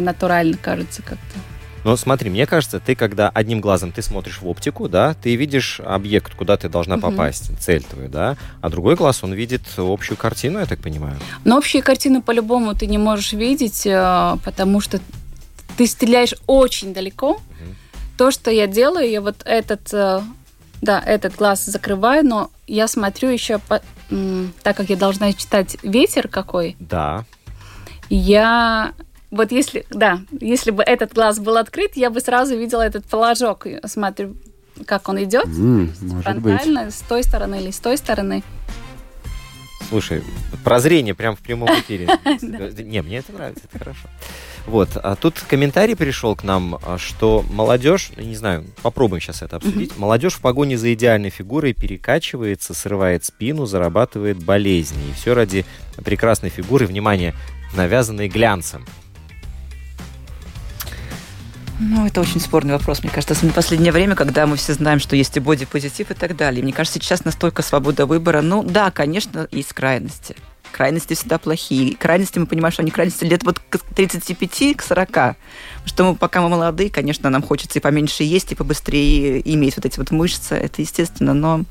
натурально кажется как-то. Но смотри, мне кажется, ты когда одним глазом ты смотришь в оптику, да, ты видишь объект, куда ты должна попасть, цель твою, да, а другой глаз, он видит общую картину, я так понимаю. Но общую картину по-любому ты не можешь видеть, потому что ты стреляешь очень далеко. То, что я делаю, я вот этот глаз закрываю, но я смотрю еще, так как я должна читать ветер какой. Да. Вот если бы этот глаз был открыт, я бы сразу видела этот флажок. Смотрю, как он идет. Фронтально, с той стороны или с той стороны. Слушай, прозрение прям в прямом эфире. Не, мне это нравится, это хорошо. Вот, а тут комментарий пришел к нам, что молодежь, не знаю, попробуем сейчас это обсудить, молодежь в погоне за идеальной фигурой перекачивается, срывает спину, зарабатывает болезни. И все ради прекрасной фигуры, внимание, навязанной глянцем. Ну, это очень спорный вопрос, мне кажется, в последнее время, когда мы все знаем, что есть и бодипозитив и так далее. Мне кажется, сейчас настолько свобода выбора. Ну, да, конечно, есть крайности. Крайности всегда плохие. Крайности, мы понимаем, что они крайности лет вот к 35, к 40. Потому что пока мы молоды, конечно, нам хочется и поменьше есть, и побыстрее иметь вот эти вот мышцы. Это естественно, но...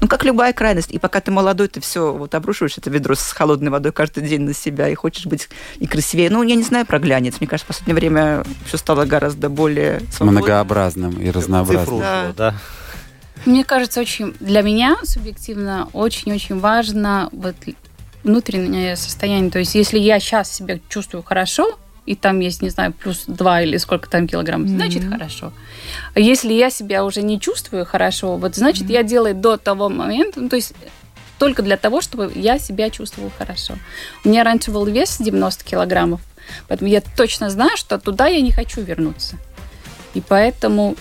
Ну, как любая крайность. И пока ты молодой, ты все вот обрушиваешь это ведро с холодной водой каждый день на себя и хочешь быть и красивее. Ну, я не знаю про глянец. Мне кажется, в последнее время все стало гораздо более свободным. Многообразным и разнообразным. Цифру, да. Мне кажется, очень для меня субъективно очень-очень важно вот внутреннее состояние. То есть, если я сейчас себя чувствую хорошо, и там есть, не знаю, плюс 2 или сколько там килограмм, значит, хорошо. Если я себя уже не чувствую хорошо, вот значит, я делаю до того момента, ну, то есть только для того, чтобы я себя чувствовала хорошо. У меня раньше был вес 90 килограммов, поэтому я точно знаю, что туда я не хочу вернуться. И поэтому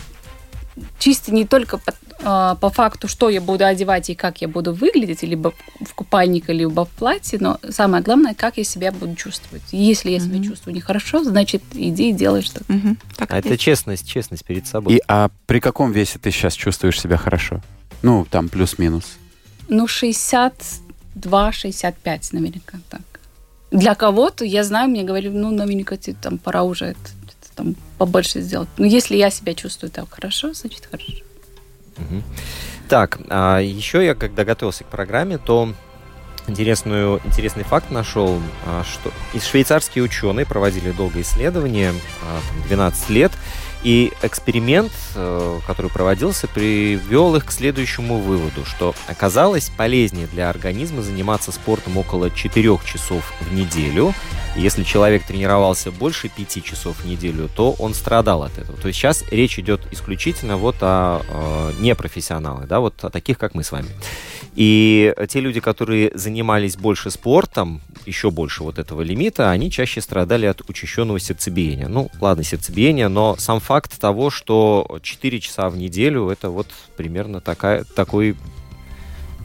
чисто не только по факту, что я буду одевать и как я буду выглядеть, либо в купальнике, либо в платье, но самое главное, как я себя буду чувствовать. Если я себя чувствую нехорошо, значит, иди и делай что-то. А это честность перед собой. А при каком весе ты сейчас чувствуешь себя хорошо? Ну, там, плюс-минус. Ну, 62-65, наверняка, так. Для кого-то, я знаю, мне говорят, ну, наверняка, тебе там пора уже это там побольше сделать. Но если я себя чувствую так хорошо, значит, хорошо. Так, еще я, когда готовился к программе, то интересный факт нашел, что швейцарские ученые проводили долгое исследование, 12 лет, и эксперимент, который проводился, привел их к следующему выводу, что оказалось полезнее для организма заниматься спортом около 4 часов в неделю. Если человек тренировался больше 5 часов в неделю, то он страдал от этого. То есть сейчас речь идет исключительно вот о непрофессионалах, да, вот о таких, как мы с вами. И те люди, которые занимались больше спортом, еще больше вот этого лимита, они чаще страдали от учащенного сердцебиения. Ну, ладно, сердцебиение, но сам факт того, что 4 часа в неделю, это вот примерно такой,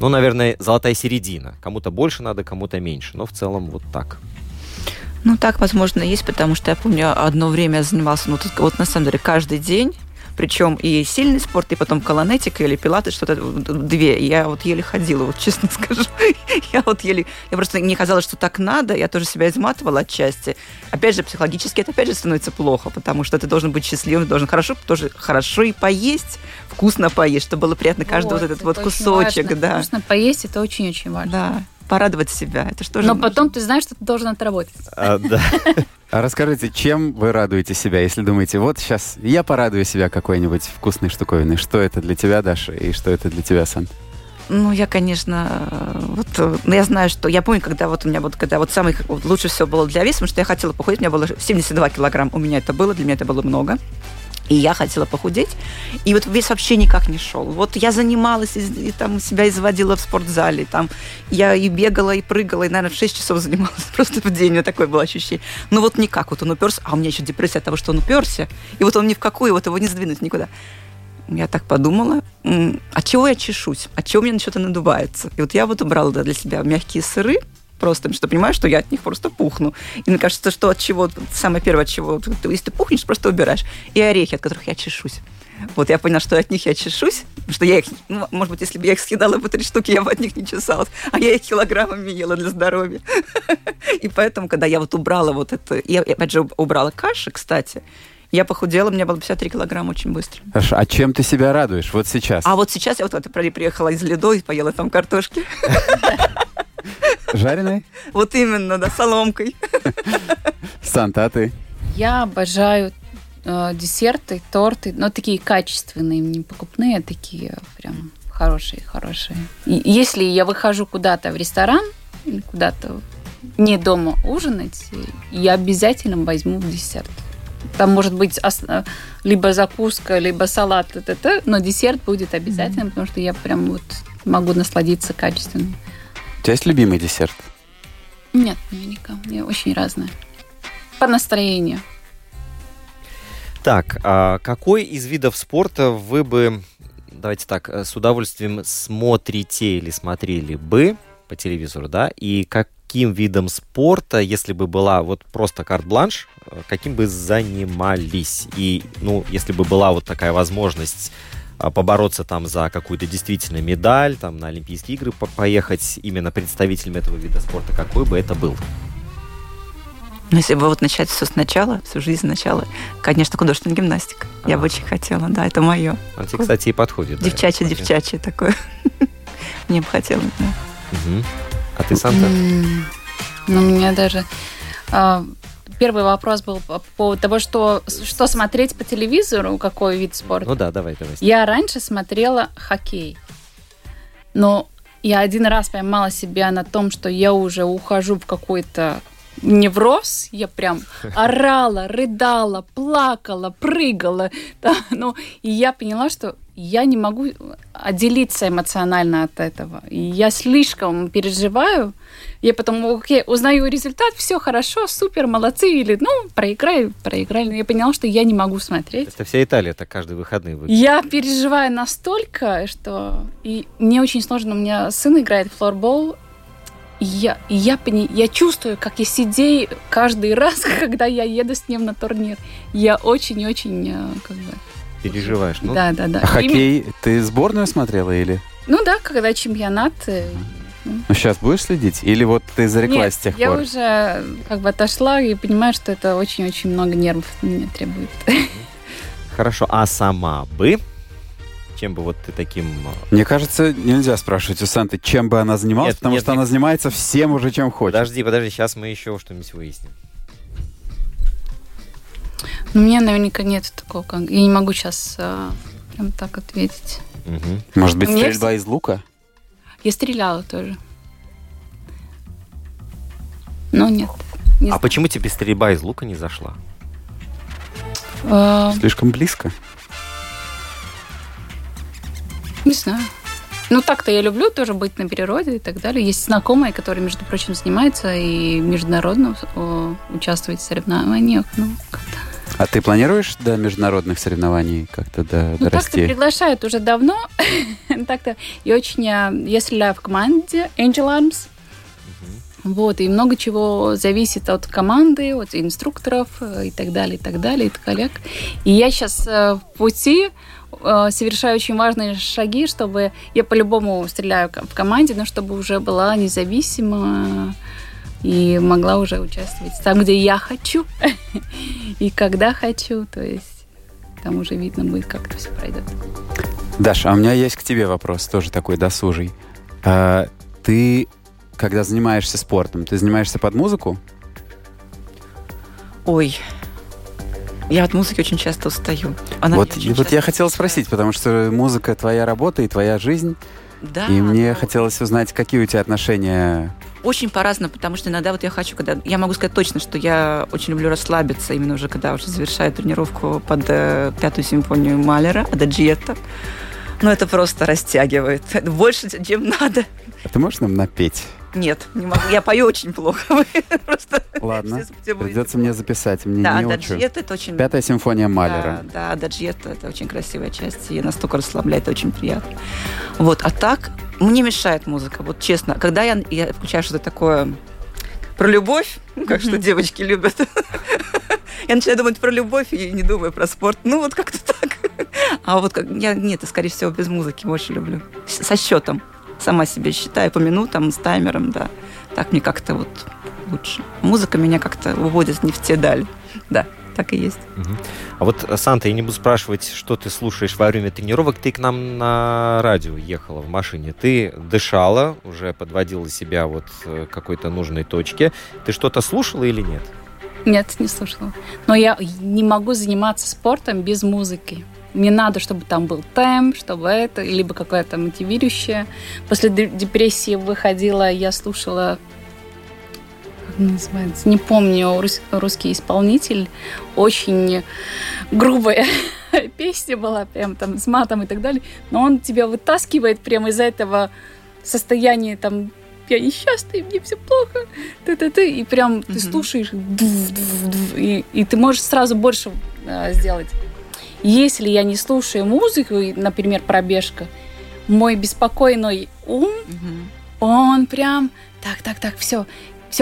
ну, наверное, золотая середина. Кому-то больше надо, кому-то меньше, но в целом вот так. Ну, так, возможно, есть, потому что я помню, одно время я занимался, ну, вот на самом деле, каждый день, причем и сильный спорт, и потом колонетика или пилаты, что-то две. Я вот еле ходила, вот честно скажу. Я просто, мне казалось, что так надо, я тоже себя изматывала отчасти. Опять же, психологически это опять же становится плохо, потому что ты должен быть счастливым, ты должен хорошо и поесть, вкусно поесть, чтобы было приятно каждый вот этот вот кусочек. Да. Вкусно поесть, это очень-очень важно. Да. Порадовать себя. Это что же. Но потом ты знаешь, что ты должен отработать. Да. А расскажите, чем вы радуете себя, если думаете, вот сейчас я порадую себя какой-нибудь вкусной штуковиной. Что это для тебя, Даша, и что это для тебя, Сан? Ну, я, конечно, я знаю, что... Я помню, когда вот у меня лучше всего было для веса, потому что я хотела похудеть, у меня было 72 килограмма. Для меня это было много. И я хотела похудеть. И вот вес вообще никак не шел. Вот я занималась, и там себя изводила в спортзале. Там я и бегала, и прыгала, и, наверное, в 6 часов занималась просто в день. У меня такое было ощущение. Но вот никак. Вот он уперся. А у меня еще депрессия от того, что он уперся. И вот он ни в какую, вот его не сдвинуть никуда. Я так подумала, от чего я чешусь? От чего у меня на что-то надувается? И вот я вот убрала для себя мягкие сыры, просто, что понимаешь, что я от них просто пухну. И мне кажется, что от чего, самое первое, от чего, если ты пухнешь, просто убираешь. И орехи, от которых я чешусь. Вот я поняла, что от них я чешусь, потому что я их, ну, может быть, если бы я их съедала по 3 штуки, я бы от них не чесалась, а я их килограммами ела для здоровья. И поэтому, когда я вот убрала вот это, я, опять же, убрала каши, кстати, я похудела, у меня было 53 килограмма очень быстро. Хорошо, а чем ты себя радуешь вот сейчас? А вот сейчас я приехала из Лидо и поела там картошки. Жареной? Вот именно, да, соломкой. Санта, а ты? Я обожаю десерты, торты, но такие качественные, не покупные, а такие прям хорошие. И если я выхожу куда-то в ресторан, или куда-то не дома ужинать, я обязательно возьму десерт. Там может быть либо закуска, либо салат, но десерт будет обязательно, потому что я прям вот могу насладиться качественным. У тебя есть любимый десерт? Нет, наверняка. У меня очень разные. По настроению. Так, а какой из видов спорта вы бы, давайте так, с удовольствием смотрите или смотрели бы по телевизору, да? И каким видом спорта, если бы была вот просто карт-бланш, каким бы занимались? И, ну, если бы была вот такая возможность побороться там за какую-то действительно медаль, там на Олимпийские игры поехать именно представителем этого вида спорта, какой бы это был? Ну, если бы вот начать все сначала, всю жизнь сначала, конечно, художественная гимнастика. Я бы очень хотела, да, это мое. А тебе, кстати, и подходит. Девчачье такое. мне бы хотелось. Да. Угу. А ты, Санта? Ну, у меня даже... Первый вопрос был по поводу того, что смотреть по телевизору, какой вид спорта. Ну да, давай. Я раньше смотрела хоккей, но я один раз поймала себя на том, что я уже ухожу в какой-то невроз, я прям орала, рыдала, плакала, прыгала. Да, ну, и я поняла, что я не могу отделиться эмоционально от этого. И я слишком переживаю. Я потом узнаю результат, все хорошо, супер, молодцы. Или, проиграли. Но я поняла, что я не могу смотреть. Это вся Италия, так каждые выходные выглядит. Я переживаю настолько, что... И мне очень сложно. У меня сын играет в флорбол. Я чувствую, как я сидею каждый раз, когда я еду с ним на турнир. Я очень и очень переживаешь, ну? Да. А хоккей ты сборную смотрела или? Ну да, когда чемпионат. Ну сейчас будешь следить? Или вот ты зареклась с тех пор? Нет, я уже отошла и понимаю, что это очень-очень много нервов мне требует. Хорошо, а сама бы? Чем бы вот ты таким... Мне кажется, нельзя спрашивать у Санты, чем бы она занималась, потому что она занимается всем уже, чем хочет. Подожди, сейчас мы еще что-нибудь выясним. У меня наверняка нет такого, я не могу сейчас прям так ответить. Угу. Может быть, стрельба из лука? Я стреляла тоже. Но нет. Не знаю. Почему тебе стрельба из лука не зашла? Слишком близко? Не знаю. Так-то я люблю тоже быть на природе и так далее. Есть знакомые, которые, между прочим, занимаются и международно участвуют в соревнованиях. А ты планируешь до международных соревнований как-то дорасти? Так-то приглашают уже давно. Так-то и очень... Я стреляю в команде Angel Arms. И много чего зависит от команды, от инструкторов и так далее, от коллег. И я сейчас в пути... совершаю очень важные шаги, чтобы я по-любому стреляю в команде, но чтобы уже была независима и могла уже участвовать там, где я хочу и когда хочу. То есть там уже видно будет, как это все пройдет. Даша, а у меня есть к тебе вопрос, тоже такой досужий. Ты, когда занимаешься спортом, ты занимаешься под музыку? Ой... Я от музыки очень часто устаю. Я хотела спросить, потому что музыка твоя работа и твоя жизнь. Да. И мне хотелось узнать, какие у тебя отношения. Очень по-разному, потому что иногда я хочу, когда... Я могу сказать точно, что я очень люблю расслабиться, именно уже когда уже завершаю тренировку под Пятую симфонию Малера, Адажиетто. Это просто растягивает. Это больше, чем надо. А ты можешь нам напеть? Нет, не могу. Я пою очень плохо. Ладно, придется мне записать. Да, Адажиетто — это очень... Пятая симфония Малера. Да, Адажиетто — это очень красивая часть. И настолько расслабляет, это очень приятно. А так мне мешает музыка. Честно, когда я включаю что-то такое про любовь, как что девочки любят, я начинаю думать про любовь и не думаю про спорт. Как-то так. Нет, скорее всего, без музыки больше люблю. Со счетом. Сама себе считаю по минутам, с таймером, да. Так мне как-то лучше. Музыка меня как-то выводит не в те дали. Да, так и есть. Угу. Санта, я не буду спрашивать, что ты слушаешь во время тренировок. Ты к нам на радио ехала в машине. Ты дышала, уже подводила себя к какой-то нужной точке. Ты что-то слушала или нет? Нет, не слушала. Но я не могу заниматься спортом без музыки. Мне надо, чтобы там был темп, чтобы это, либо какое-то мотивирующее. После депрессии выходила, я слушала, как называется, не помню, русский исполнитель. Очень грубая песня была, прям там с матом и так далее. Но он тебя вытаскивает прямо из этого состояния, там, я несчастный, мне все плохо. И прям ты слушаешь, и ты можешь сразу больше сделать. Если я не слушаю музыку, например, пробежка, мой беспокойный ум, он прям так, все,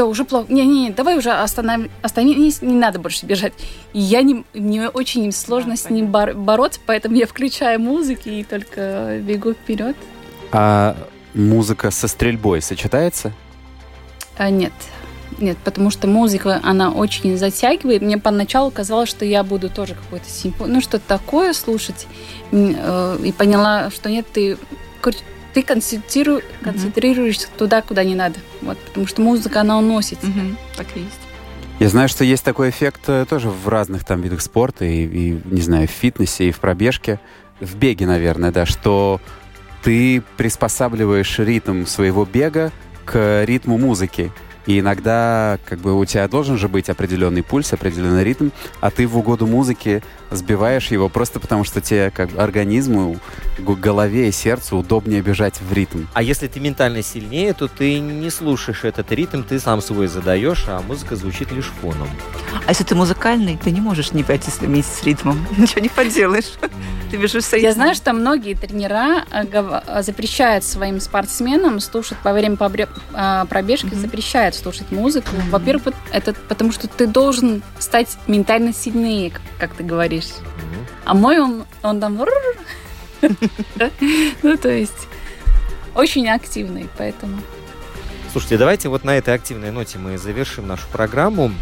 уже плохо. Не, давай уже остановись, не надо больше бежать. Мне очень сложно с ним бороться, поэтому я включаю музыку и только бегу вперед. А музыка со стрельбой сочетается? Нет, потому что музыка, она очень затягивает. Мне поначалу казалось, что я буду тоже какой-то что-то такое слушать. И поняла, что нет, ты ты концентрируешься туда, куда не надо. Вот, потому что музыка, она уносится. Так и есть. Я знаю, что есть такой эффект тоже в разных там видах спорта, и не знаю, в фитнесе, и в пробежке, в беге, наверное, да, что ты приспосабливаешь ритм своего бега к ритму музыки. И иногда как бы у тебя должен же быть определенный пульс, определенный ритм, а ты в угоду музыке сбиваешь его просто потому, что тебе как бы организму, голове и сердцу удобнее бежать в ритм. А если ты ментально сильнее, то ты не слушаешь этот ритм, ты сам свой задаешь, а музыка звучит лишь фоном. А если ты музыкальный, ты не можешь не пойти вместе с ритмом. Ничего не поделаешь. Ты бежишь с ритмом. Я знаю, что многие тренера запрещают своим спортсменам слушать во время пробежки, запрещают слушать музыку. Во-первых, это потому что ты должен стать ментально сильнее, как ты говоришь. А мой, он там... Ну, то есть, очень активный, поэтому... Слушайте, давайте вот на этой активной ноте мы завершим нашу программу.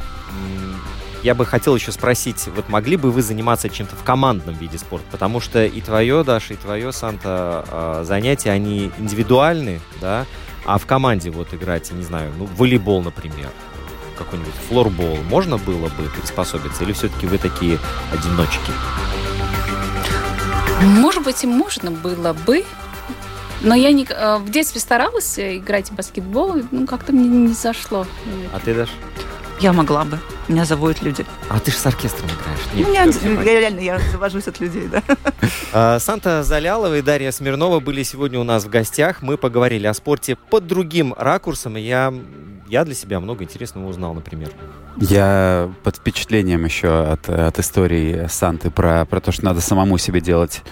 Я бы хотел еще спросить, вот могли бы вы заниматься чем-то в командном виде спорта? Потому что и твое, Даша, и твое, Санта, занятия, они индивидуальны, да? А в команде вот играть, не знаю, ну, волейбол, например, какой-нибудь флорбол, можно было бы приспособиться? Или все-таки вы такие одиночки? Может быть, и можно было бы. Но я в детстве старалась играть в баскетбол, ну, как-то мне не зашло. А ты, Даша? Я могла бы. Меня заводят люди. А ты же с оркестром играешь. Нет, я реально завожусь от людей, да. Санта Залялова и Дарья Смирнова были сегодня у нас в гостях. Мы поговорили о спорте под другим ракурсом. И я для себя много интересного узнал, например. Я под впечатлением еще от истории Санты про то, что надо самому себе делать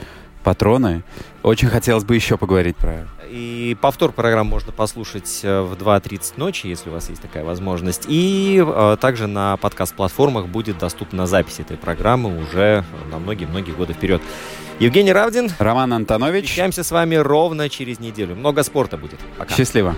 патроны. Очень хотелось бы еще поговорить про это. И повтор программ можно послушать в 2:30 ночи, если у вас есть такая возможность. И также на подкаст-платформах будет доступна запись этой программы уже на многие-многие годы вперед. Евгений Равдин. Роман Антонович. Встречаемся с вами ровно через неделю. Много спорта будет. Пока. Счастливо.